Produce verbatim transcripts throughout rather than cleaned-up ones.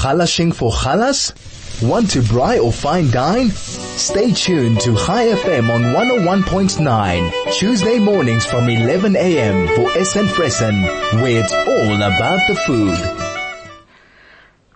Halashing for Halas? Want to braai or fine dine? Stay tuned to High F M on one oh one point nine, Tuesday mornings from eleven a.m. for S N Fressen, where it's all about the food.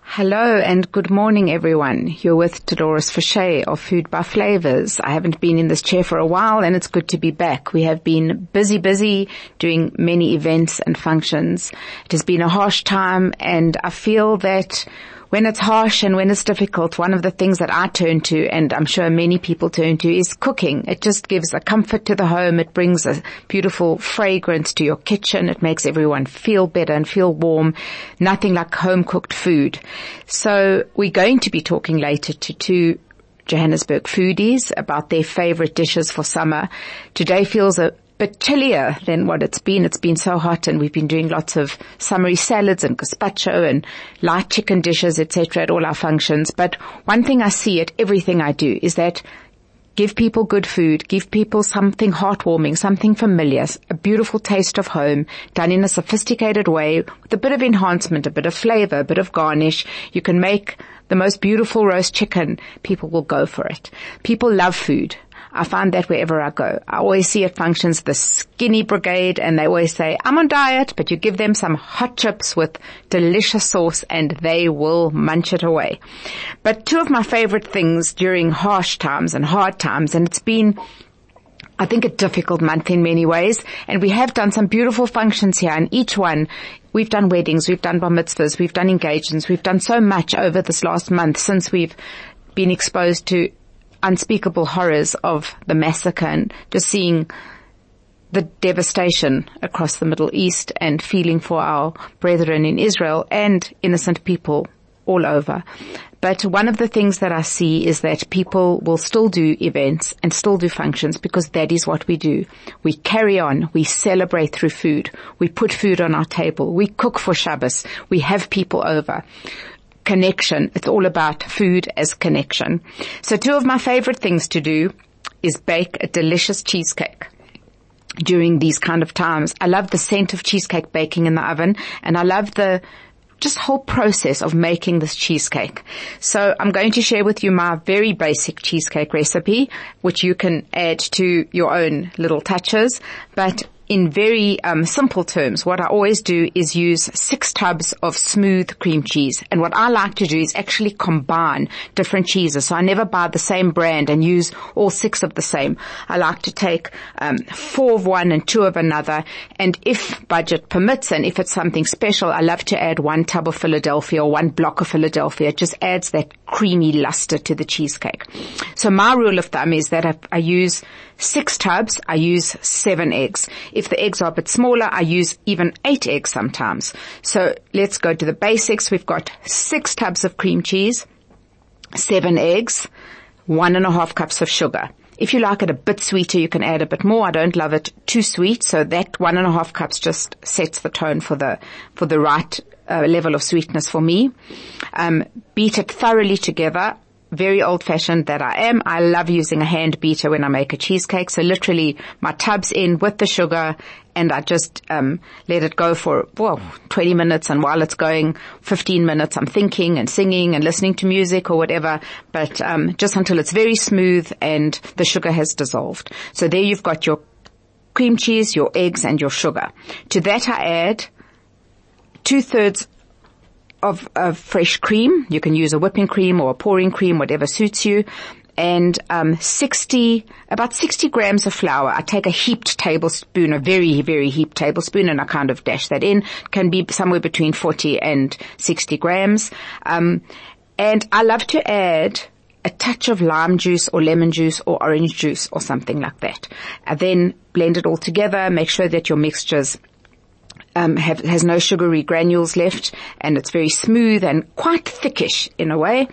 Hello and good morning, everyone. You're with Dolores Fauché of Food by Flavors. I haven't been in this chair for a while and it's good to be back. We have been busy, busy doing many events and functions. It has been a harsh time and I feel that when it's harsh and when it's difficult, one of the things that I turn to, and I'm sure many people turn to, is cooking. It just gives a comfort to the home. It brings a beautiful fragrance to your kitchen. It makes everyone feel better and feel warm. Nothing like home-cooked food. So we're going to be talking later to two Johannesburg foodies about their favorite dishes for summer. Today feels a bit chillier than what it's been. It's been so hot and we've been doing lots of summery salads and gazpacho and light chicken dishes, et cetera at all our functions. But one thing I see at everything I do is that give people good food, give people something heartwarming, something familiar, a beautiful taste of home done in a sophisticated way with a bit of enhancement, a bit of flavor, a bit of garnish. You can make the most beautiful roast chicken. People will go for it. People love food. I find that wherever I go. I always see at functions the skinny brigade and they always say, I'm on diet, but you give them some hot chips with delicious sauce and they will munch it away. But two of my favorite things during harsh times and hard times, and it's been, I think, a difficult month in many ways, and we have done some beautiful functions here, and each one we've done weddings, we've done bar mitzvahs, we've done engagements, we've done so much over this last month since we've been exposed to unspeakable horrors of the massacre and just seeing the devastation across the Middle East and feeling for our brethren in Israel and innocent people all over. But one of the things that I see is that people will still do events and still do functions because that is what we do. We carry on. We celebrate through food. We put food on our table. We cook for Shabbos. We have people over. Connection. It's all about food as connection. So two of my favorite things to do is bake a delicious cheesecake during these kind of times. I love the scent of cheesecake baking in the oven and I love the just whole process of making this cheesecake. So I'm going to share with you my very basic cheesecake recipe, which you can add to your own little touches. But in very um, simple terms, what I always do is use six tubs of smooth cream cheese. And what I like to do is actually combine different cheeses. So I never buy the same brand and use all six of the same. I like to take um, four of one and two of another. And if budget permits and if it's something special, I love to add one tub of Philadelphia or one block of Philadelphia. It just adds that creamy luster to the cheesecake. So my rule of thumb is that I, I use six tubs, I use seven eggs. If the eggs are a bit smaller, I use even eight eggs sometimes. So let's go to the basics. We've got six tubs of cream cheese, seven eggs, one and a half cups of sugar. If you like it a bit sweeter, you can add a bit more. I don't love it too sweet. So that one and a half cups just sets the tone for the, for the right uh, level of sweetness for me. Um, beat it thoroughly together. Very old-fashioned that I am. I love using a hand beater when I make a cheesecake. So literally my tub's in with the sugar and I just um let it go for, whoa, twenty minutes. And while it's going, fifteen minutes, I'm thinking and singing and listening to music or whatever. But um just until it's very smooth and the sugar has dissolved. So there you've got your cream cheese, your eggs and your sugar. To that I add two-thirds Of, of fresh cream. You can use a whipping cream or a pouring cream, whatever suits you. And um sixty, about sixty grams of flour. I take a heaped tablespoon, a very, very heaped tablespoon, and I kind of dash that in. It can be somewhere between forty and sixty grams. Um and I love to add a touch of lime juice or lemon juice or orange juice or something like that. I then blend it all together, make sure that your mixture's Um, have, has no sugary granules left and it's very smooth and quite thickish in a way.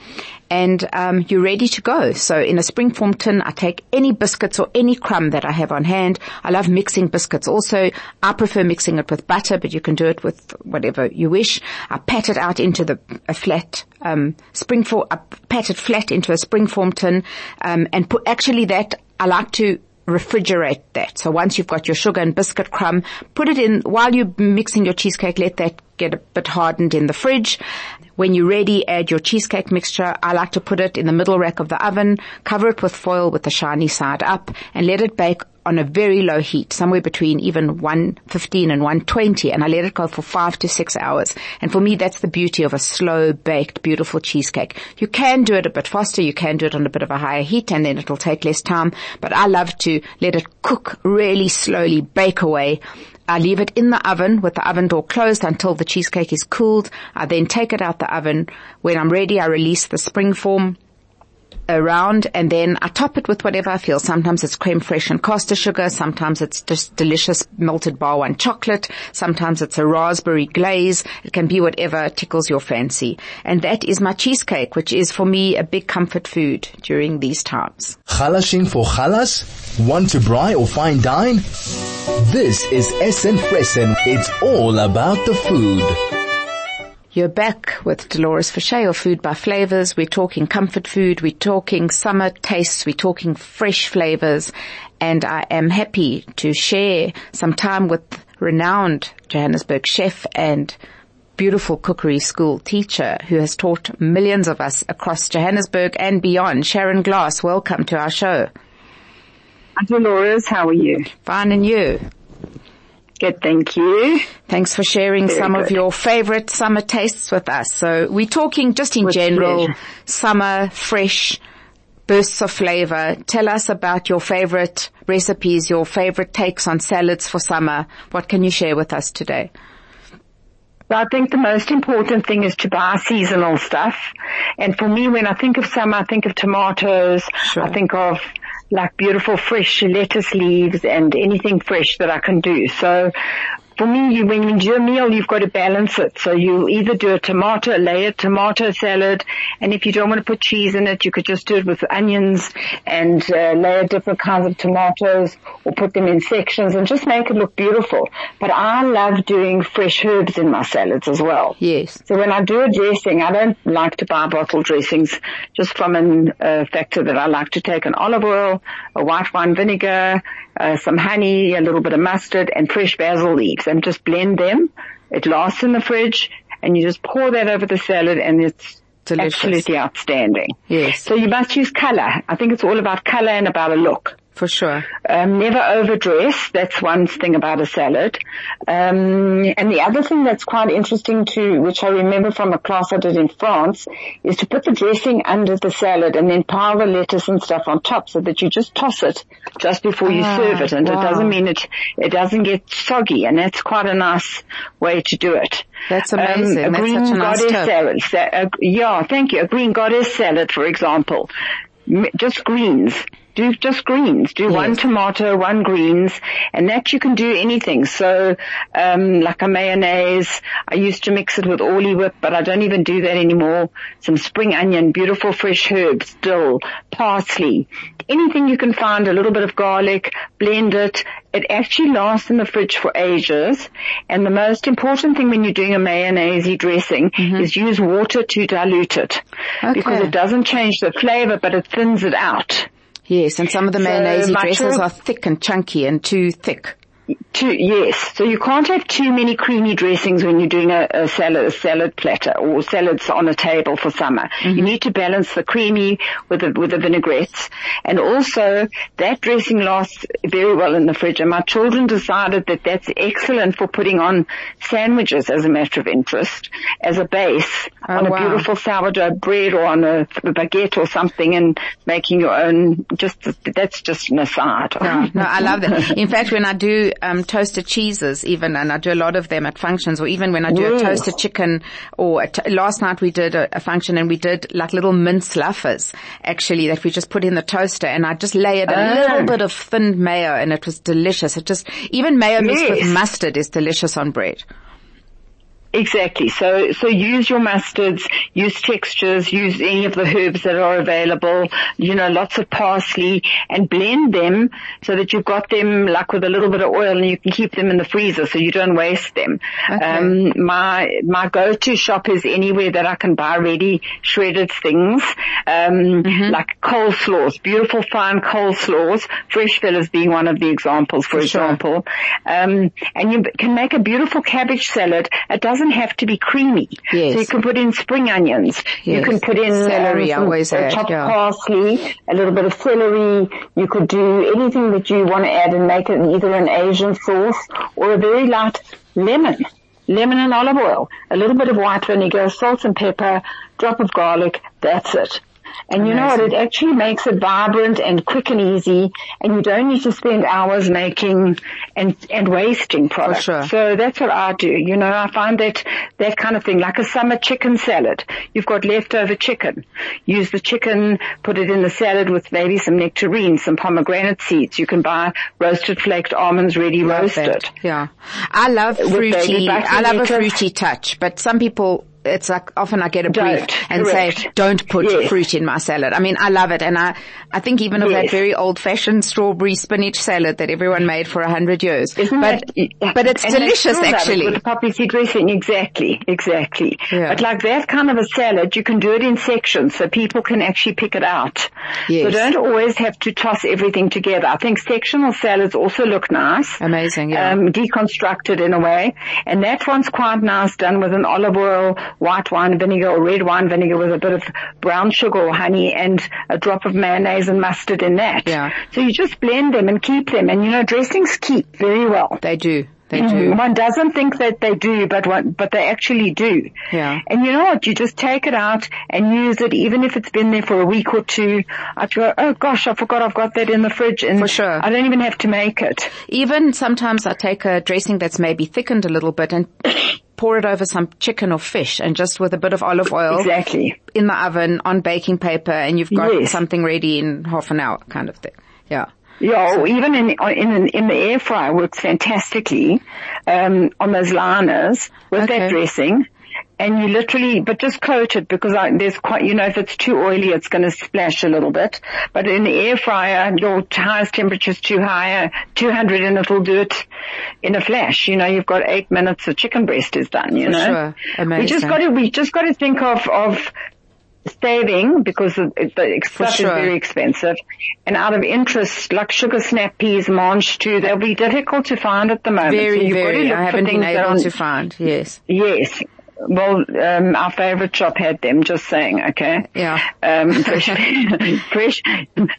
And um, you're ready to go. So in a springform tin, I take any biscuits or any crumb that I have on hand. I love mixing biscuits. Also, I prefer mixing it with butter, but you can do it with whatever you wish. I pat it out into the a flat um, springform. I pat it flat into a springform tin, um, and put actually that I like to refrigerate that. So once you've got your sugar and biscuit crumb, put it in, while you're mixing your cheesecake, let that get a bit hardened in the fridge. When you're ready, add your cheesecake mixture. I like to put it in the middle rack of the oven, cover it with foil with the shiny side up, and let it bake on a very low heat, somewhere between even one fifteen and one twenty, and I let it go for five to six hours. And for me, that's the beauty of a slow-baked, beautiful cheesecake. You can do it a bit faster. You can do it on a bit of a higher heat, and then it'll take less time. But I love to let it cook really slowly, bake away. I leave it in the oven with the oven door closed until the cheesecake is cooled. I then take it out the oven. When I'm ready, I release the springform around, and then I top it with whatever I feel. Sometimes it's creme fraiche and caster sugar. Sometimes it's just delicious melted bar one chocolate. Sometimes it's a raspberry glaze. It can be whatever tickles your fancy. And that is my cheesecake, which is for me a big comfort food during these times. Chalashin for chalas? Want to braai or fine dine? This is S N Fressen. It's all about the food. You're back with Dolores Fauché of Food by Flavors. We're talking comfort food. We're talking summer tastes. We're talking fresh flavors. And I am happy to share some time with renowned Johannesburg chef and beautiful cookery school teacher who has taught millions of us across Johannesburg and beyond. Sharon Glass, welcome to our show. Hi, Dolores. How are you? Fine, and you? Good, thank you. Thanks for sharing Very some good. of your favorite summer tastes with us. So we're talking just in with general, pleasure. Summer, fresh, bursts of flavor. Tell us about your favorite recipes, your favorite takes on salads for summer. What can you share with us today? Well, I think the most important thing is to buy seasonal stuff. And for me, when I think of summer, I think of tomatoes. Sure. I think of like beautiful fresh lettuce leaves and anything fresh that I can do. So for me, you, when you do a meal, you've got to balance it. So you either do a tomato, a layered tomato salad, and if you don't want to put cheese in it, you could just do it with onions and uh, layer different kinds of tomatoes or put them in sections and just make it look beautiful. But I love doing fresh herbs in my salads as well. Yes. So when I do a dressing, I don't like to buy bottle dressings just from a uh, factor that I like to take an olive oil, a white wine vinegar, uh, some honey, a little bit of mustard, and fresh basil leaves. And just blend them. It lasts in the fridge, and you just pour that over the salad, and it's delicious. Absolutely outstanding. Yes. So you must use color. I think it's all about color and about a look. For sure. Um, never overdress. That's one thing about a salad. Um, and the other thing that's quite interesting too, which I remember from a class I did in France, is to put the dressing under the salad and then pile the lettuce and stuff on top so that you just toss it just before you ah, serve it. And wow. it doesn't mean it, it doesn't get soggy. And that's quite a nice way to do it. That's amazing. Um, a green that's such a nice goddess tip. salad. Uh, yeah, thank you. A green goddess salad, for example. Just greens. Do just greens. Do yes. one tomato, one greens, and that you can do anything. So, um, like a mayonnaise, I used to mix it with Orlywip, but I don't even do that anymore. Some spring onion, beautiful fresh herbs, dill, parsley, anything you can find, a little bit of garlic, blend it. It actually lasts in the fridge for ages. And the most important thing when you're doing a mayonnaise dressing mm-hmm. is use water to dilute it okay. because it doesn't change the flavor, but it thins it out. Yes, and some of the mayonnaise so dressings are thick and chunky and too thick. Too, yes, so you can't have too many creamy dressings when you're doing a, a, salad, a salad platter or salads on a table for summer. Mm-hmm. You need to balance the creamy with the, with the vinaigrettes. And also, that dressing lasts very well in the fridge. And my children decided that that's excellent for putting on sandwiches as a matter of interest, as a base, oh, on a wow. beautiful sourdough bread or on a, a baguette or something, and making your own, just that's just an aside. No, no, I love that. In fact, when I do Um, toasted cheeses even, and I do a lot of them at functions, or even when I do Whoa. a toasted chicken, or a t- last night we did a, a function and we did like little mince loafers actually that we just put in the toaster, and I just layered a oh. little bit of thin mayo, and it was delicious. It just, even mayo yes. mixed with mustard is delicious on bread. Exactly. So, so use your mustards, use textures, use any of the herbs that are available, you know, lots of parsley, and blend them so that you've got them like with a little bit of oil, and you can keep them in the freezer so you don't waste them. Okay. Um, my, my go-to shop is anywhere that I can buy ready shredded things, um, mm-hmm. like coleslaws, beautiful fine coleslaws, fresh fillers being one of the examples, for, for example. Sure. Um, and you can make a beautiful cabbage salad. It does doesn't have to be creamy. Yes. So you can put in spring onions. Yes. You can put in celery, um, always add, chopped yeah. parsley, a little bit of celery. You could do anything that you want to add and make it either an Asian sauce or a very light lemon. Lemon and olive oil. A little bit of white vinegar, salt and pepper, drop of garlic. That's it. And you Amazing. know what, it actually makes it vibrant and quick and easy, and you don't need to spend hours making and, and wasting products. Sure. So that's what I do. You know, I find that, that kind of thing, like a summer chicken salad. You've got leftover chicken. Use the chicken, put it in the salad with maybe some nectarines, some pomegranate seeds. You can buy roasted flaked almonds ready love roasted. That. Yeah. I love fruity, I love a fruity touch, but some people, it's like often I get a brief don't. and Correct. say, don't put yes. fruit in my salad. I mean, I love it. And I, I think even yes. of that very old fashioned strawberry spinach salad that everyone made for a hundred years. Isn't but, that, but it's delicious actually. With the poppy seed dressing. Exactly. Exactly. Yeah. But like that kind of a salad, you can do it in sections so people can actually pick it out. Yes. So don't always have to toss everything together. I think sectional salads also look nice. Amazing. Yeah. Um, deconstructed in a way. And that one's quite nice done with an olive oil, white wine vinegar or red wine vinegar with a bit of brown sugar or honey and a drop of mayonnaise and mustard in that. Yeah. So you just blend them and keep them. And, you know, dressings keep very well. They do. They mm-hmm. do. One doesn't think that they do, but one, but they actually do. Yeah. And you know what? You just take it out and use it, even if it's been there for a week or two. I go, oh gosh, I forgot I've got that in the fridge, and for sure. I don't even have to make it. Even sometimes I take a dressing that's maybe thickened a little bit and pour it over some chicken or fish, and just with a bit of olive oil exactly. in the oven on baking paper, and you've got yes. something ready in half an hour, kind of thing. Yeah. Yeah, or even in in in the air fryer works fantastically um, on those liners with okay. that dressing, and you literally but just coat it because I, there's quite you know if it's too oily it's going to splash a little bit. But in the air fryer, your highest temperature is too high, two hundred, and it'll do it in a flash. You know, you've got eight minutes. The chicken breast is done. You For know, sure. Amazing. We just got to we just got to think of of. saving because the stuff sure. is very expensive, and out of interest, like sugar snap peas, mange too, they'll be difficult to find at the moment. Very, so you've very. I haven't been able on, to find. Yes. Yes. Well, um, our favorite shop had them, just saying, okay? Yeah. Um, fresh, fresh,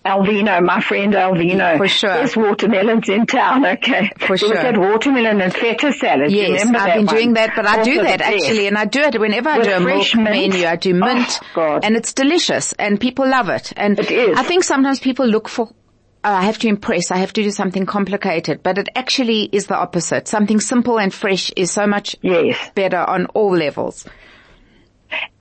Alvino, my friend Alvino. For sure. There's watermelons in town, okay? For sure. There was that watermelon and feta salad. Yes, I've that been one? doing that, but I also do that actually, and I do it whenever With I do a milk mint. menu, I do mint, oh, and it's delicious, and people love it. And it is. I think sometimes people look for, oh, I have to impress, I have to do something complicated, but it actually is the opposite. Something simple and fresh is so much yes. better on all levels.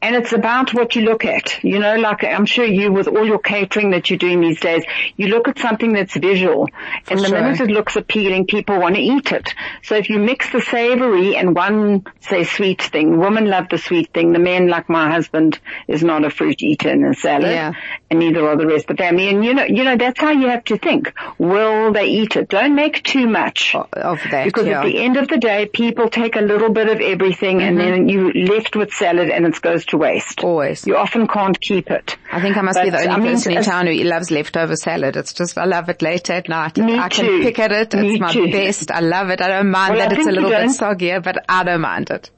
And it's about what you look at, you know, like I'm sure you with all your catering that you're doing these days, you look at something that's visual For and sure. the minute it looks appealing, people want to eat it. So if you mix the savory and one, say, sweet thing, women love the sweet thing. The men, like my husband, is not a fruit eater in a salad yeah. and neither are the rest of the family. And you know, you know, that's how you have to think. Will they eat it? Don't make too much of that. Because yeah. at the end of the day, people take a little bit of everything mm-hmm. and then you're left with salad and it goes to waste. Always. You often can't keep it. I think I must but, be the only I mean, person in town who loves leftover salad. It's just, I love it late at night. Me I can too. pick at it. Me it's my too. best. I love it. I don't mind well, that I it's a little bit soggier, but I don't mind it.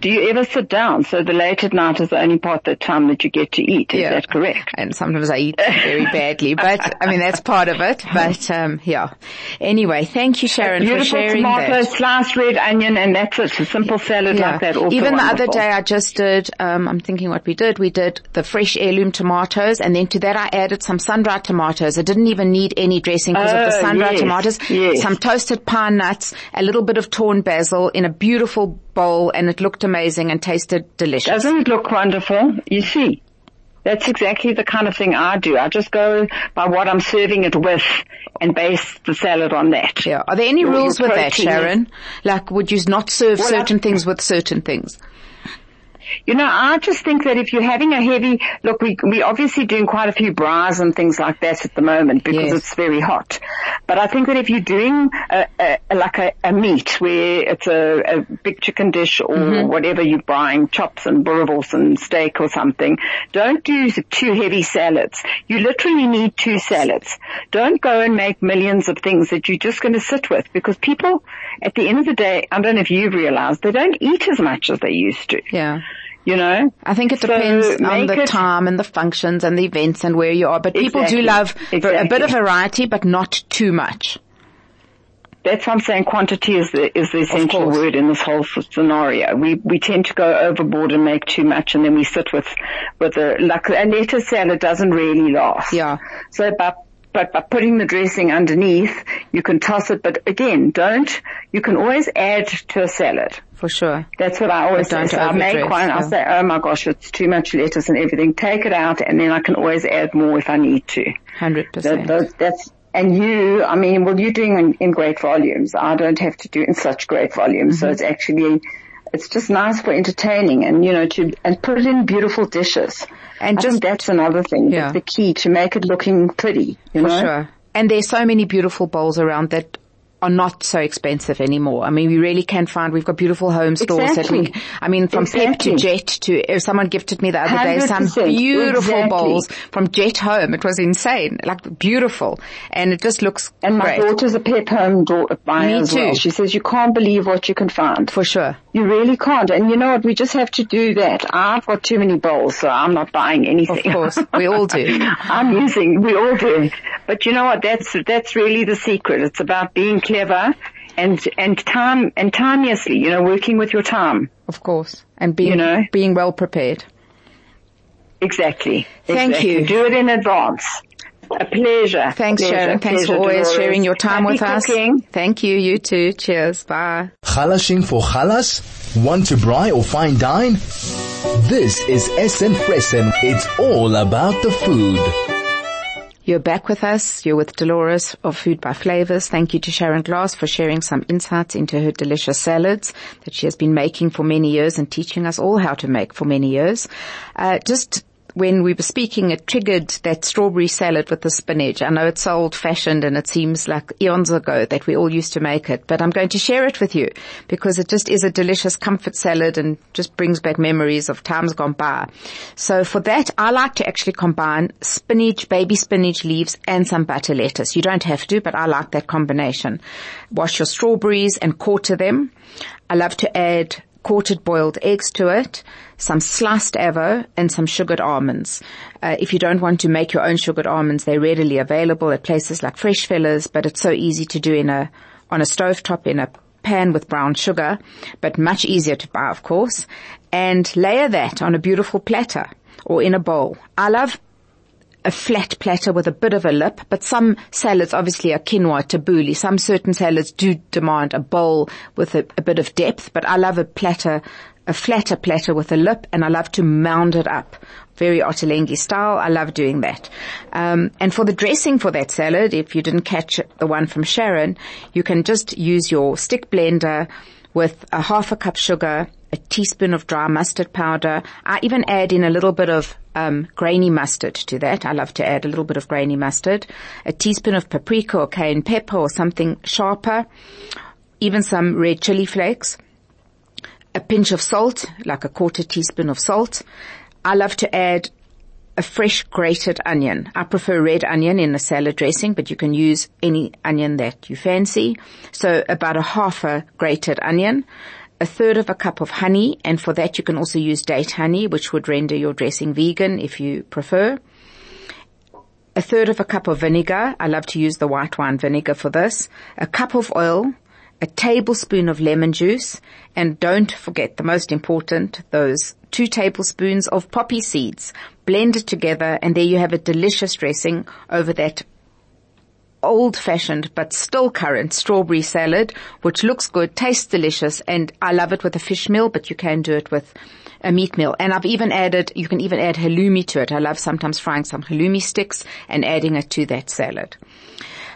Do you ever sit down? So the late at night is the only part of the time that you get to eat. Is yeah. that correct? And sometimes I eat very badly, but I mean, that's part of it. But, um, yeah. Anyway, thank you, Sharon, for sharing tomato, that. Beautiful tomato, sliced red onion, and that's it. A simple salad yeah. like that. Also Even the wonderful. other day I just did, um, I'm thinking what we did. We did the fresh heirloom tomatoes, and then to that I added some sun-dried tomatoes. I didn't even need any dressing because oh, of the sun-dried yes, tomatoes. Yes. Some toasted pine nuts, a little bit of torn basil in a beautiful bowl, and it looked amazing and tasted delicious. Doesn't it look wonderful? You see. That's exactly the kind of thing I do. I just go by what I'm serving it with and base the salad on that. Yeah. Are there any or rules with that, Sharon? Like, would you not serve well, certain I, things with certain things? You know, I just think that if you're having a heavy, look, we, we're obviously doing quite a few bras and things like that at the moment because yes. it's very hot. But I think that if you're doing a, a, like a, a meat where it's a, a big chicken dish or mm-hmm. whatever you're buying, chops and boerewors and steak or something, don't do two heavy salads. You literally need two salads. Don't go and make millions of things that you're just going to sit with, because people, at the end of the day, I don't know if you've realized, they don't eat as much as they used to. Yeah. You know, I think it so depends on the it, time and the functions and the events and where you are. But people exactly, do love exactly. a bit of variety, but not too much. That's what I'm saying. Quantity is the is the essential word in this whole scenario. We we tend to go overboard and make too much, and then we sit with with a like a lettuce salad doesn't really last. Yeah. So, but. But by putting the dressing underneath, you can toss it. But again, don't, you can always add to a salad. For sure. That's what I always say. So I make one, yeah. I say, oh my gosh, it's too much lettuce and everything. Take it out, and then I can always add more if I need to. one hundred percent. That, that's, and you, I mean, well, you're doing in, in great volumes. I don't have to do in such great volumes. Mm-hmm. So it's actually, it's just nice for entertaining and, you know, to, and put it in beautiful dishes. And I just, think that's another thing. Yeah. That's the key, to make it looking pretty, you know? For sure. And there's so many beautiful bowls around that are not so expensive anymore. I mean, we really can find, we've got beautiful home stores exactly. that we, I mean, from exactly. Pep to Jet to, if someone gifted me the other day some beautiful exactly. bowls from Jet Home. It was insane, like beautiful. And it just looks and great. And my daughter's a Pep Home daughter buyer as well. She says, you can't believe what you can find. For sure. You really can't. And you know what? We just have to do that. I've got too many bowls, so I'm not buying anything. Of course. We all do. I'm using, we all do. But you know what? That's, that's really the secret. It's about being clever and, and time, and timelessly, you know, working with your time. Of course. And being, you know, being well prepared. Exactly. Thank exactly. you. Do it in advance. A pleasure. Thanks, a pleasure. Sharon. Thanks pleasure for always Dolores. Sharing your time Happy with us. Cooking. Thank you. You too. Cheers. Bye. Halashing for halas? Want to braai or fine dine? This is S N Fressen. It's all about the food. You're back with us. You're with Dolores of Food by Flavors. Thank you to Sharon Glass for sharing some insights into her delicious salads that she has been making for many years and teaching us all how to make for many years. Uh, just when we were speaking, it triggered that strawberry salad with the spinach. I know it's so old-fashioned and it seems like eons ago that we all used to make it, but I'm going to share it with you because it just is a delicious comfort salad and just brings back memories of times gone by. So for that, I like to actually combine spinach, baby spinach leaves, and some butter lettuce. You don't have to, but I like that combination. Wash your strawberries and quarter them. I love to add quartered boiled eggs to it, some sliced avo, and some sugared almonds. Uh, if you don't want to make your own sugared almonds, they're readily available at places like Fresh Fellas, but it's so easy to do in a, on a stovetop in a pan with brown sugar, but much easier to buy, of course. And layer that on a beautiful platter or in a bowl. I love a flat platter with a bit of a lip, but some salads obviously are quinoa, tabbouleh. Some certain salads do demand a bowl with a, a bit of depth, but I love a platter, a flatter platter with a lip, and I love to mound it up. Very Ottolenghi style. I love doing that. Um, and for the dressing for that salad, if you didn't catch the one from Sharon, you can just use your stick blender with a half a cup sugar, a teaspoon of dry mustard powder. I even add in a little bit of um grainy mustard to that. I love to add a little bit of grainy mustard, a teaspoon of paprika or cayenne pepper or something sharper, even some red chili flakes, a pinch of salt, like a quarter teaspoon of salt. I love to add a fresh grated onion. I prefer red onion in a salad dressing, but you can use any onion that you fancy. So about a half a grated onion, a third of a cup of honey, and for that you can also use date honey, which would render your dressing vegan if you prefer. A third of a cup of vinegar. I love to use the white wine vinegar for this. A cup of oil, a tablespoon of lemon juice, and don't forget the most important, those two tablespoons of poppy seeds. Blend it together, and there you have a delicious dressing over that old-fashioned but still current strawberry salad, which looks good, tastes delicious, and I love it with a fish meal, but you can do it with a meat meal. And I've even added, you can even add halloumi to it. I love sometimes frying some halloumi sticks and adding it to that salad.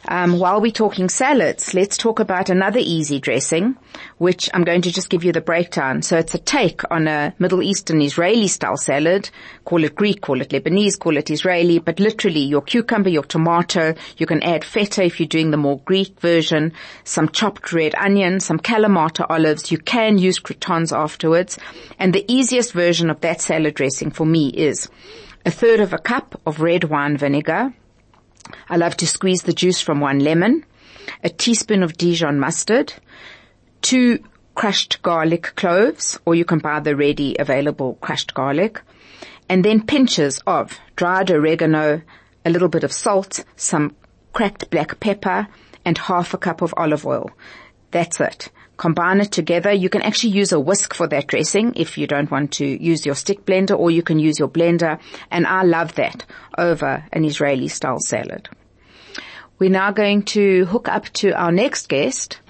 Um, while we're talking salads, let's talk about another easy dressing, which I'm going to just give you the breakdown. So it's a take on a Middle Eastern Israeli style salad. Call it Greek, call it Lebanese, call it Israeli, but literally your cucumber, your tomato, you can add feta if you're doing the more Greek version, some chopped red onion, some Kalamata olives. You can use croutons afterwards. And the easiest version of that salad dressing for me is a third of a cup of red wine vinegar. I love to squeeze the juice from one lemon, a teaspoon of Dijon mustard, two crushed garlic cloves, or you can buy the ready available crushed garlic, and then pinches of dried oregano, a little bit of salt, some cracked black pepper, and half a cup of olive oil. That's it. Combine it together. You can actually use a whisk for that dressing if you don't want to use your stick blender, or you can use your blender. And I love that over an Israeli style salad. We're now going to hook up to our next guest.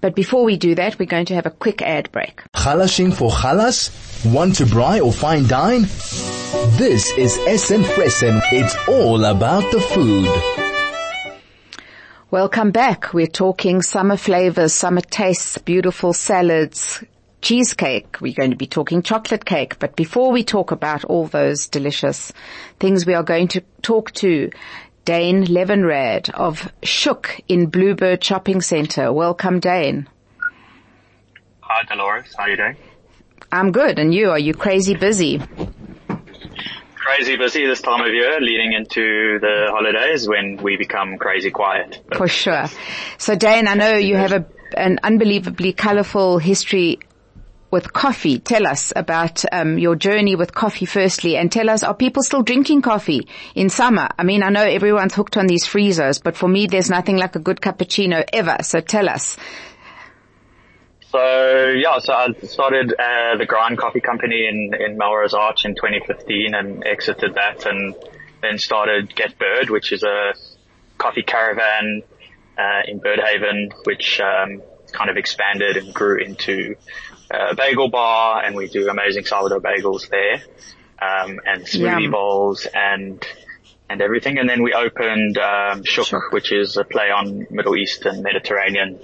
But before we do that, we're going to have a quick ad break. Chalashing for chalas? Want to braai or fine dine? This is S N Fressen. It's all about the food. Welcome back. We're talking summer flavors, summer tastes, beautiful salads, cheesecake. We're going to be talking chocolate cake. But before we talk about all those delicious things, we are going to talk to Dane Levinrad of Shook in Bluebird Shopping Center. Welcome, Dane. Hi, Dolores. How are you doing? I'm good. And you? Are you crazy busy? Crazy busy this time of year, leading into the holidays when we become crazy quiet. But for sure. So, Dane, I know you have a, an unbelievably colorful history with coffee. Tell us about um, your journey with coffee firstly, and tell us, are people still drinking coffee in summer? I mean, I know everyone's hooked on these freezers, but for me, there's nothing like a good cappuccino ever. So tell us. So, yeah, so I started uh, The Grind Coffee Company in, in Melrose Arch in twenty fifteen and exited that, and then started Get Bird, which is a coffee caravan uh, in Birdhaven, which um, kind of expanded and grew into a bagel bar, and we do amazing sourdough bagels there, um, and smoothie Yum. bowls and and everything. And then we opened um, Shook, Shook, which is a play on Middle Eastern Mediterranean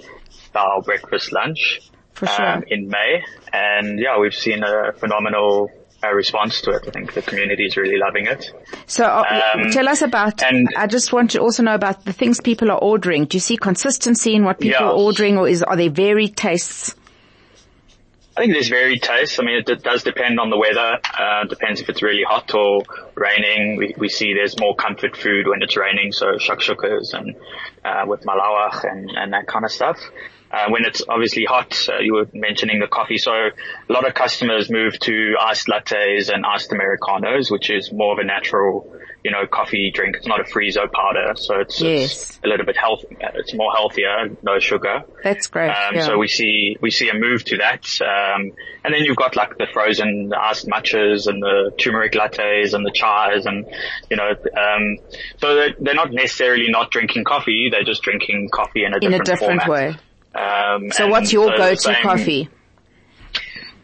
style breakfast lunch. For sure. Um, in May, and yeah, we've seen a phenomenal uh, response to it. I think the community is really loving it. So uh, um, tell us about, and I just want to also know about the things people are ordering. Do you see consistency in what people yeah. are ordering, or is, are there varied tastes? I think there's varied tastes. I mean, it, it does depend on the weather. Uh, it depends if it's really hot or raining. We, we see there's more comfort food when it's raining, so shakshukas and uh, with malawach and, and that kind of stuff. Uh, when it's obviously hot, uh, you were mentioning the coffee, so a lot of customers move to iced lattes and iced Americanos, which is more of a natural, you know, coffee drink. It's not a Friso powder, so it's, yes. it's a little bit health. It's more healthier, no sugar. That's great. Um, yeah. So we see we see a move to that, um, and then you've got like the frozen iced matchas and the turmeric lattes and the chais, and you know, um, so they're, they're not necessarily not drinking coffee; they're just drinking coffee in a different in a different format. way. Um, so what's your so go-to same, coffee?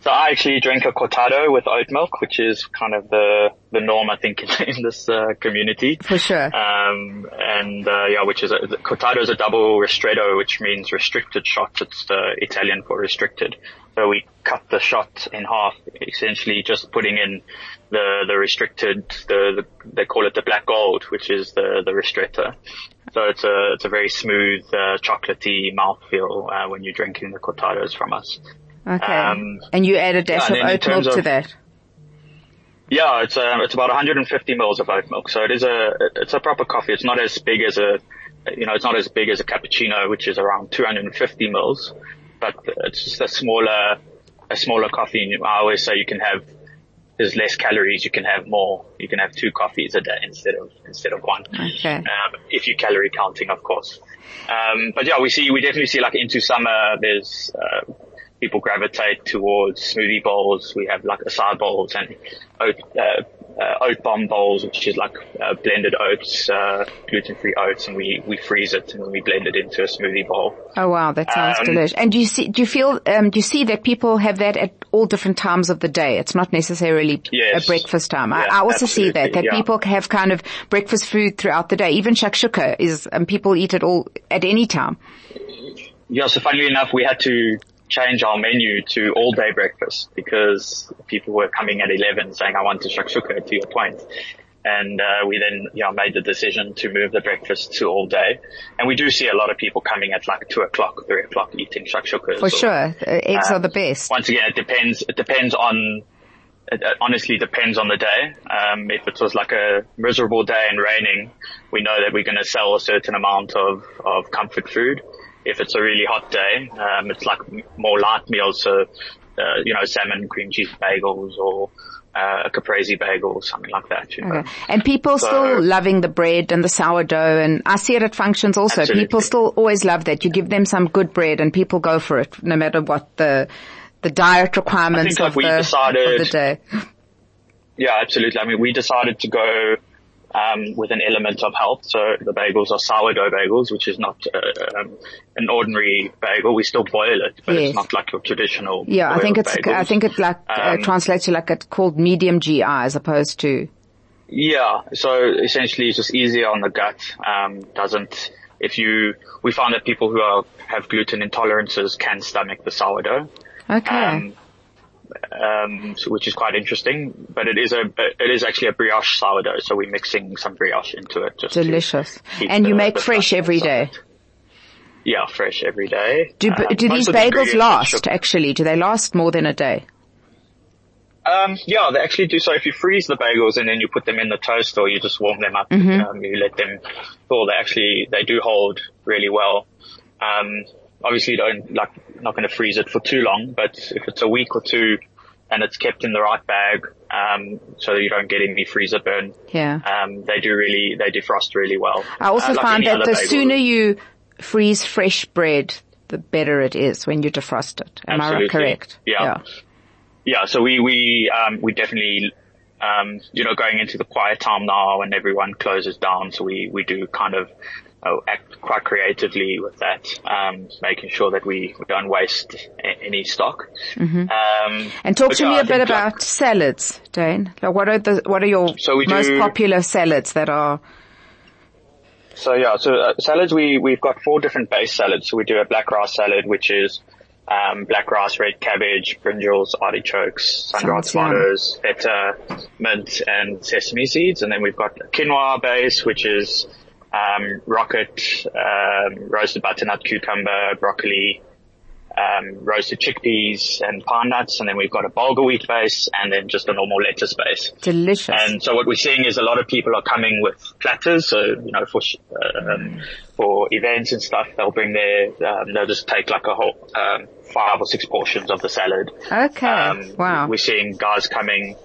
So I actually drink a cortado with oat milk, which is kind of the, the norm, I think, in this uh, community. For sure. Um, and, uh, yeah, which is, a, the cortado is a double ristretto, which means restricted shot. It's the Italian for restricted. So we cut the shot in half, essentially just putting in the, the restricted, the, the, they call it the black gold, which is the, the ristretto. So it's a, it's a very smooth, uh, chocolatey mouthfeel, uh, when you're drinking the cortados from us. Okay. Um, and you add a dash yeah, of oat milk to of, that? Yeah, it's, um, it's about one hundred fifty mils of oat milk. So it is a, it's a proper coffee. It's not as big as a, you know, it's not as big as a cappuccino, which is around two hundred fifty mils, but it's just a smaller, a smaller coffee. I always say you can have, there's less calories, you can have more. You can have two coffees a day instead of, instead of one. Okay. Um, if you're calorie counting, of course. Um, but yeah, we see, we definitely see like into summer, there's, uh, people gravitate towards smoothie bowls. We have like acai bowls and oat, uh, uh, oat bomb bowls, which is like uh, blended oats, uh, gluten-free oats, and we, we freeze it and then we blend it into a smoothie bowl. Oh wow, that sounds um, delicious. And do you see, do you feel, um, do you see that people have that at all different times of the day? It's not necessarily yes, a breakfast time. Yeah, I, I also see that, that yeah. people have kind of breakfast food throughout the day. Even shakshuka is, um, people eat it all at any time. Yeah, so funnily enough, we had to change our menu to all day breakfast because people were coming at eleven saying, I want to shakshuka, to your point. And, uh, we then, you know, made the decision to move the breakfast to all day. And we do see a lot of people coming at like two o'clock, three o'clock eating shakshukas. For or, sure. Eggs um, are the best. Once again, it depends, it depends on, it honestly depends on the day. Um, if it was like a miserable day and raining, we know that we're going to sell a certain amount of, of comfort food. If it's a really hot day, um, it's like more light meals, so, uh, you know, salmon, cream cheese bagels or, uh, a caprese bagel or something like that, you know. Okay. And people so, still loving the bread and the sourdough, and I see it at functions also. Absolutely. People still always love that. You give them some good bread and people go for it no matter what the, the diet requirements I think, like, of, we the, decided, of the day. Yeah, absolutely. I mean, we decided to go Um, with an element of health. So the bagels are sourdough bagels, which is not uh, um, an ordinary bagel. We still boil it, but yes. It's not like your traditional. Yeah, I think it's, bagels. I think it like, um, uh, translates to like it's called medium G I as opposed to. Yeah. So essentially it's just easier on the gut. Um, doesn't, if you, we found that people who are, have gluten intolerances can stomach the sourdough. Okay. Um, Um, so, which is quite interesting, but it is a, it is actually a brioche sourdough. So we're mixing some brioche into it. Just delicious. And you the, make the fresh every day. Yeah, fresh every day. Do, um, do these bagels the last actually? Do they last more than a day? Um, yeah, they actually do. So if you freeze the bagels and then you put them in the toaster, or you just warm them up, mm-hmm. um, you let them thaw, they actually, they do hold really well. Um, Obviously, you don't like not going to freeze it for too long, but if it's a week or two and it's kept in the right bag, um, so that you don't get any freezer burn, yeah, um, they do really they defrost really well. I also uh, found like that the sooner you freeze fresh bread, the better it is when you defrost it. Am Absolutely. I correct? Yeah. yeah, yeah. So we we um, we definitely. Um, you know, going into the quiet time now and everyone closes down. So we, we do kind of uh, act quite creatively with that, um, making sure that we don't waste a- any stock. Mm-hmm. Um, and talk to yeah, me a I bit about like, salads, Dane. Like what are the, what are your so most do, popular salads that are? So yeah, so uh, salads, we, we've got four different base salads. So we do a black rice salad, which is Um, black rice, red cabbage, brinjals, artichokes, sun-dried tomatoes, feta, mint, and sesame seeds. And then we've got a quinoa base, which is um, rocket, um, roasted butternut cucumber, broccoli, um, roasted chickpeas, and pine nuts. And then we've got a bulgur wheat base, and then just a normal lettuce base. Delicious. And so what we're seeing is a lot of people are coming with platters. So you know, for um, for events and stuff, they'll bring their um, they'll just take like a whole. Um, five or six portions of the salad. Okay. Um, wow. We're seeing guys coming.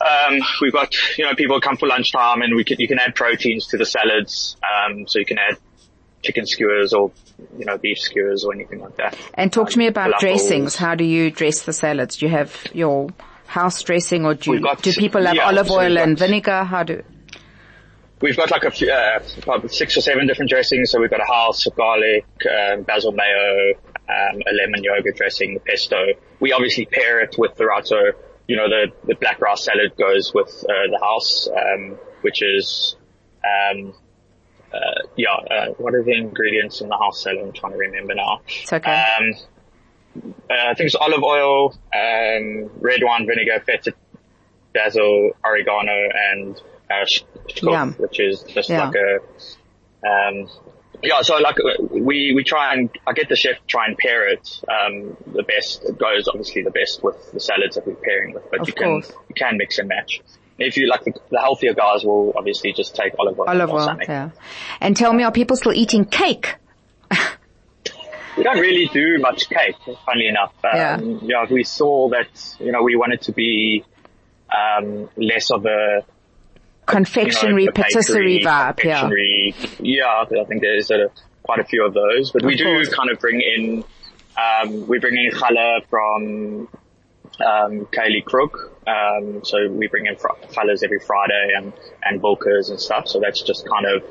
Um, we've got, you know, people come for lunchtime and we can, you can add proteins to the salads. Um, so you can add chicken skewers or, you know, beef skewers or anything like that. And talk to me about falafels. Dressings. How do you dress the salads? Do you have your house dressing or do you, got, do people love yeah, olive oil so and got, vinegar? How do, We've got like a few, uh, probably six or seven different dressings. So we've got a house, a garlic, um, basil mayo, um, a lemon yogurt dressing, the pesto. We obviously pair it with the right. So, you know, the, the black rice salad goes with, uh, the house, um, which is, um, uh, yeah, uh, what are the ingredients in the house salad? I'm trying to remember now. It's okay. Um, uh, I think it's olive oil, um, red wine vinegar, feta, basil, oregano, and Uh, Shook, yeah. which is just yeah. like a, um, yeah, so like we, we try and, I get the chef to try and pair it, um, the best, it goes obviously the best with the salads that we're pairing with, but of you course. can, you can mix and match. If you like the, the healthier guys will obviously just take olive oil. Olive oil, yeah. And tell me, are people still eating cake? We don't really do much cake, funnily enough. Um, yeah. yeah, we saw that, you know, we wanted to be, um, less of a, confectionery, you know, patisserie vibe, confectionery, yeah. Yeah, I think there's a, quite a few of those, but of we do course. kind of bring in, um, we bring in challah from um, Kaylee Crook. Um, so we bring in fr- fellas every Friday and, and bulkers and stuff. So that's just kind of,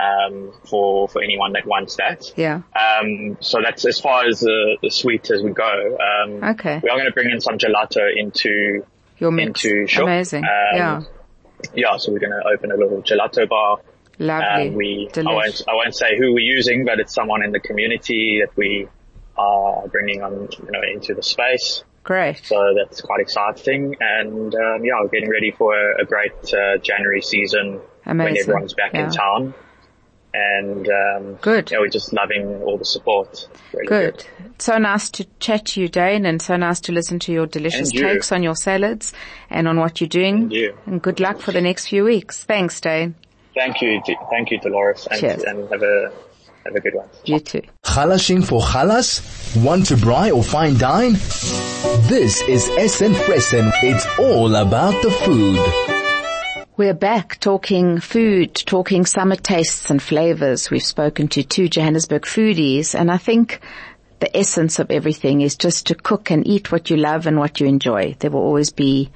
um, for, for anyone that wants that. Yeah. Um, so that's as far as the, the sweet as we go. Um, okay. We are going to bring in some gelato into, Your mix. into Shook. Amazing. Um, yeah. Yeah. So we're going to open a little gelato bar. Lovely. Um, we, I won't, I won't say who we're using, but it's someone in the community that we are bringing on, you know, into the space. Great. So that's quite exciting. And, um, yeah, we're getting ready for a, a great, uh, January season. Amazing. When everyone's back yeah. in town. And, um, good. Yeah, we're just loving all the support. Really good. good. So nice to chat to you, Dane, and so nice to listen to your delicious you. takes on your salads and on what you're doing. And, you. and good luck for the next few weeks. Thanks, Dane. Thank you. Thank you, Dolores. And, Cheers. and have a, have a good one. You too. Halashing for halas? Want to braai or fine dine? This is S N. Fressen. It's all about the food. We're back talking food, talking summer tastes and flavors. We've spoken to two Johannesburg foodies, and I think the essence of everything is just to cook and eat what you love and what you enjoy. There will always be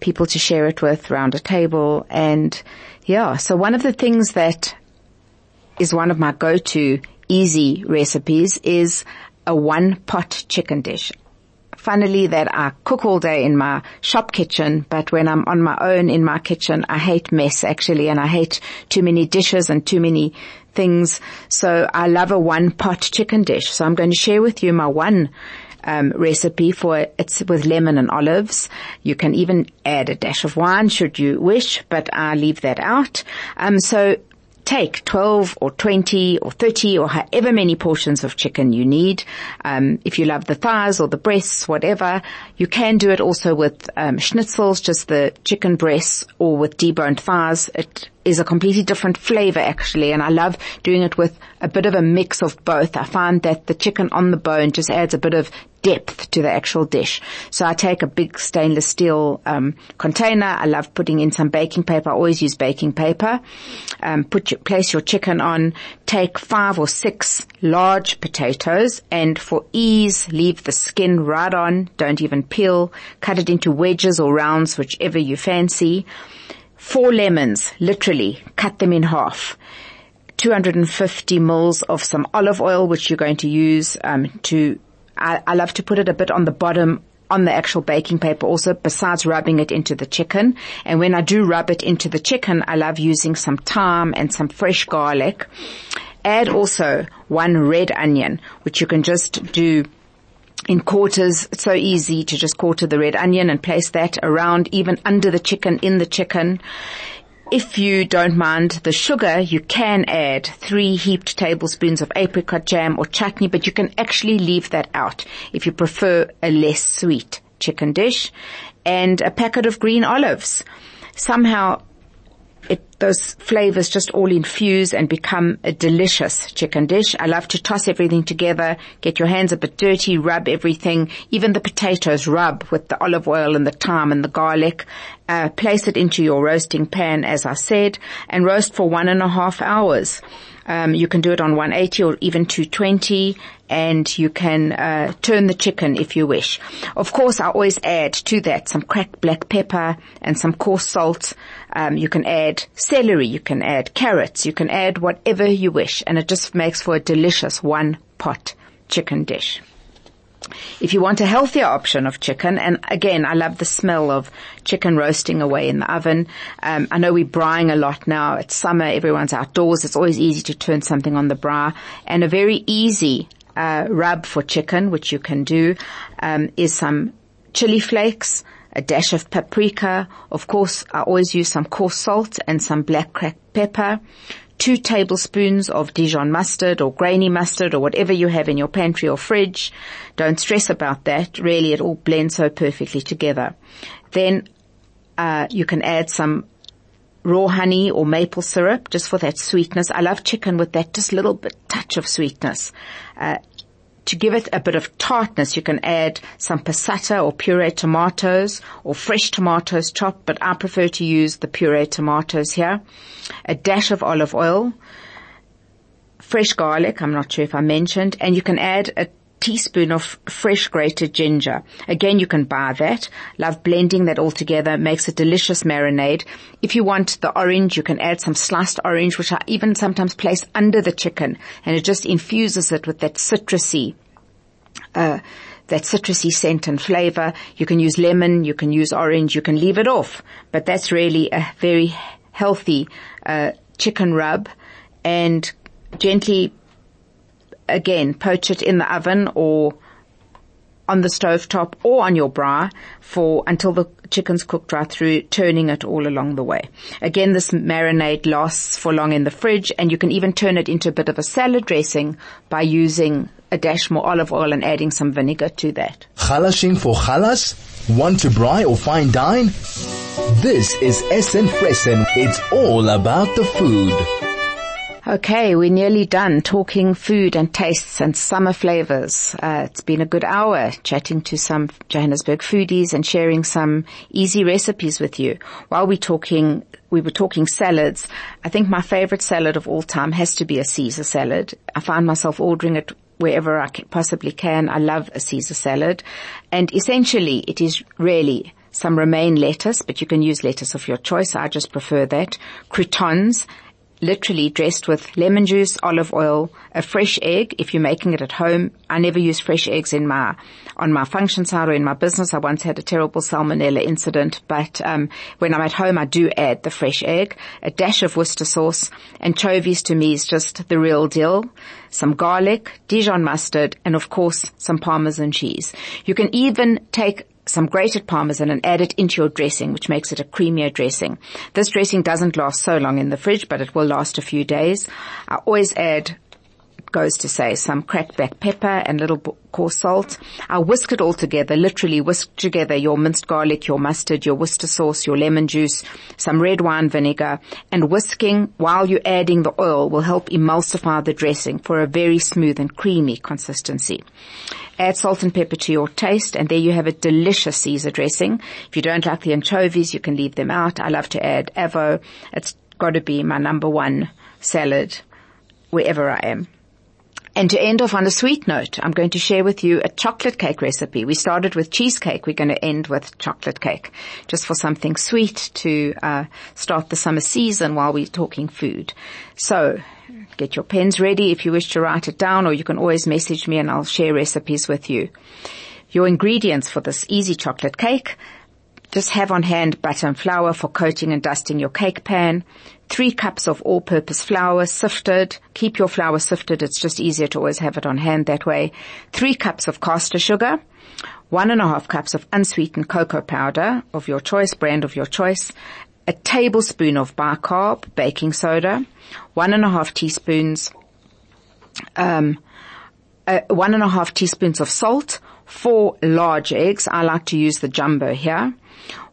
people to share it with around a table. And yeah, so one of the things that is one of my go-to easy recipes is a one-pot chicken dish. Funnily, that I cook all day in my shop kitchen, but when I'm on my own in my kitchen, I hate mess actually, and I hate too many dishes and too many things. So I love a one-pot chicken dish. So I'm going to share with you my one um, recipe for it. It's with lemon and olives. You can even add a dash of wine should you wish, but I leave that out. Um, so take twelve or twenty or thirty or however many portions of chicken you need. Um, if you love the thighs or the breasts, whatever, you can do it also with um, schnitzels, just the chicken breasts, or with deboned thighs. It is a completely different flavor actually, and I love doing it with a bit of a mix of both. I find that the chicken on the bone just adds a bit of depth to the actual dish. So I take a big stainless steel um, container. I love putting in some baking paper. I always use baking paper. Um, put your, place your chicken on. Take five or six large potatoes, and for ease, leave the skin right on. Don't even peel. Cut it into wedges or rounds, whichever you fancy. Four lemons, literally, cut them in half. two hundred fifty mils of some olive oil, which you're going to use um, to I, I love to put it a bit on the bottom on the actual baking paper also, besides rubbing it into the chicken. And when I do rub it into the chicken, I love using some thyme and some fresh garlic. Add also one red onion, which you can just do in quarters. It's so easy to just quarter the red onion and place that around, even under the chicken, in the chicken. If you don't mind the sugar, you can add three heaped tablespoons of apricot jam or chutney, but you can actually leave that out if you prefer a less sweet chicken dish. And a packet of green olives. Somehow it, those flavors just all infuse and become a delicious chicken dish. I love to toss everything together, get your hands a bit dirty, rub everything, even the potatoes, rub with the olive oil and the thyme and the garlic. Uh, place it into your roasting pan, as I said, and roast for one and a half hours. Um, you can do it on one eighty or even two twenty, and you can uh, turn the chicken if you wish. Of course, I always add to that some cracked black pepper and some coarse salt. Um, you can add celery, you can add carrots, you can add whatever you wish, and it just makes for a delicious one-pot chicken dish. If you want a healthier option of chicken, and again, I love the smell of chicken roasting away in the oven. Um, I know we're braaiing a lot now. It's summer, everyone's outdoors. It's always easy to turn something on the braai. And a very easy uh, rub for chicken, which you can do, um, is some chili flakes, a dash of paprika. Of course, I always use some coarse salt and some black cracked pepper. Two tablespoons of Dijon mustard or grainy mustard or whatever you have in your pantry or fridge. Don't stress about that. Really, it all blends so perfectly together. Then uh you can add some raw honey or maple syrup just for that sweetness. I love chicken with that just little bit touch of sweetness. Uh To give it a bit of tartness, you can add some passata or puree tomatoes or fresh tomatoes chopped, but I prefer to use the puree tomatoes here. A dash of olive oil, fresh garlic, I'm not sure if I mentioned, and you can add a teaspoon of fresh grated ginger. Again, you can buy that. Love blending that all together. Makes a delicious marinade. If you want the orange, you can add some sliced orange, which I even sometimes place under the chicken, and it just infuses it with that citrusy, uh, that citrusy scent and flavor. You can use lemon, you can use orange, you can leave it off, but that's really a very healthy, uh, chicken rub. And gently, again, poach it in the oven or on the stovetop or on your braai for until the chicken's cooked right through, turning it all along the way. Again, this marinade lasts for long in the fridge, and you can even turn it into a bit of a salad dressing by using a dash more olive oil and adding some vinegar to that. Chalashing for chalas? Want to braai or fine dine? This is S N Fressen. It's all about the food. Okay, we're nearly done talking food and tastes and summer flavors. Uh, it's been a good hour chatting to some Johannesburg foodies and sharing some easy recipes with you. While we're talking, we were talking salads. I think my favorite salad of all time has to be a Caesar salad. I find myself ordering it wherever I possibly can. I love a Caesar salad, and essentially it is really some romaine lettuce, but you can use lettuce of your choice. I just prefer that. Croutons, literally dressed with lemon juice, olive oil, a fresh egg if you're making it at home. I never use fresh eggs in my, on my function side or in my business. I once had a terrible salmonella incident, but um when I'm at home I do add the fresh egg, a dash of Worcester sauce, anchovies to me is just the real deal, some garlic, Dijon mustard, and of course some Parmesan cheese. You can even take some grated Parmesan and add it into your dressing, which makes it a creamier dressing. This dressing doesn't last so long in the fridge, but it will last a few days. I always add, goes to say, some cracked black pepper and little coarse salt. I whisk it all together, literally whisk together your minced garlic, your mustard, your Worcester sauce, your lemon juice, some red wine vinegar, and whisking while you're adding the oil will help emulsify the dressing for a very smooth and creamy consistency. Add salt and pepper to your taste, and there you have a delicious Caesar dressing. If you don't like the anchovies, you can leave them out. I love to add avo. It's got to be my number one salad wherever I am. And to end off on a sweet note, I'm going to share with you a chocolate cake recipe. We started with cheesecake. We're going to end with chocolate cake, just for something sweet to uh, start the summer season while we're talking food. So get your pens ready if you wish to write it down, or you can always message me and I'll share recipes with you. Your ingredients for this easy chocolate cake: just have on hand butter and flour for coating and dusting your cake pan, three cups of all-purpose flour sifted. Keep your flour sifted. It's just easier to always have it on hand that way. Three cups of caster sugar, one and a half cups of unsweetened cocoa powder of your choice, brand of your choice, a tablespoon of bicarb baking soda, one and a half teaspoons, um, uh, one and a half teaspoons of salt, four large eggs. I like to use the jumbo here.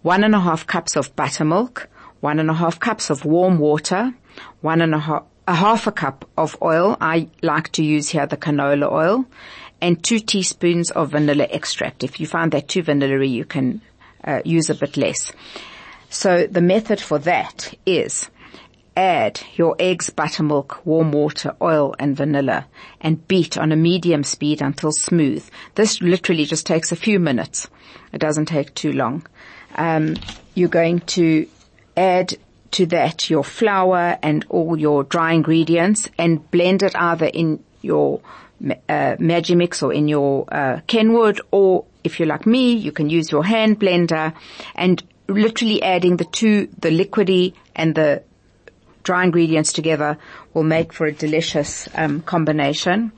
One and a half cups of buttermilk, one and a half cups of warm water, one and a half, a half a cup of oil. I like to use here the canola oil, and two teaspoons of vanilla extract. If you find that too vanilla-y, you can uh, use a bit less. So the method for that is add your eggs, buttermilk, warm water, oil, and vanilla, and beat on a medium speed until smooth. This literally just takes a few minutes. It doesn't take too long. Um, you're going to add to that your flour and all your dry ingredients and blend it either in your uh, Magimix or in your uh, Kenwood, or if you're like me, you can use your hand blender, and literally adding the two, the liquidy and the dry ingredients together, will make for a delicious um, combination.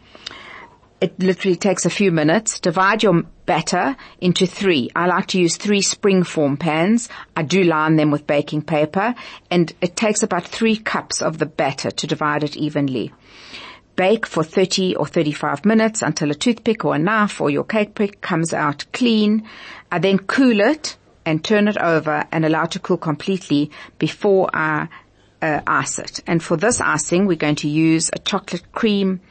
It literally takes a few minutes. Divide your batter into three. I like to use three springform pans. I do line them with baking paper, and it takes about three cups of the batter to divide it evenly. Bake for thirty or thirty-five minutes until a toothpick or a knife or your cake pick comes out clean. I then cool it and turn it over and allow it to cool completely before I uh, ice it. And for this icing, we're going to use a chocolate cream,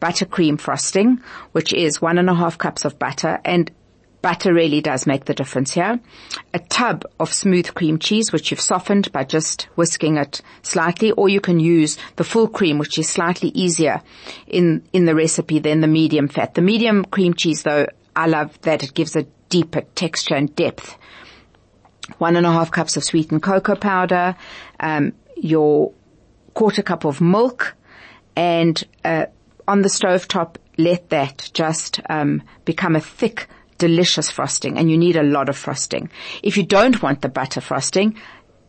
buttercream frosting, which is one and a half cups of butter, and Butter really does make the difference here. A tub of smooth cream cheese, which you've softened by just whisking it slightly, or you can use the full cream, which is slightly easier in, in the recipe than the medium fat. The medium cream cheese, though, I love that it gives a deeper texture and depth. One and a half cups of sweetened cocoa powder, um, your quarter cup of milk, and uh, on the stove top, let that just um, become a thick, delicious frosting, and you need a lot of frosting. If you don't want the butter frosting,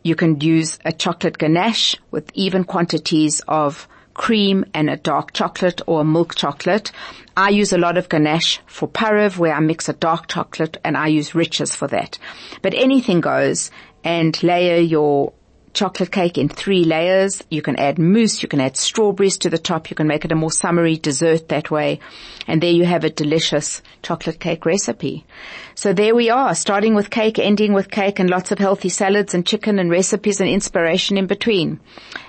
you can use a chocolate ganache with even quantities of cream and a dark chocolate or a milk chocolate. I use a lot of ganache for pareve, where I mix a dark chocolate, and I use Riches for that. But anything goes, and layer your chocolate cake in three layers. You can add mousse, you can add strawberries to the top, you can make it a more summery dessert that way, and there you have a delicious chocolate cake recipe. So there we are, starting with cake, ending with cake, and lots of healthy salads and chicken and recipes and inspiration in between.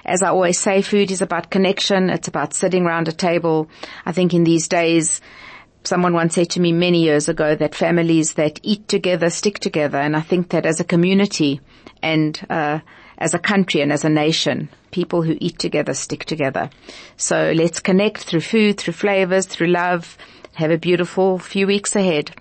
As I always say, food is about connection, it's about sitting around a table. I think in these days, someone once said to me many years ago that families that eat together stick together, and I think that as a community and uh as a country and as a nation, people who eat together stick together. So let's connect through food, through flavors, through love. Have a beautiful few weeks ahead.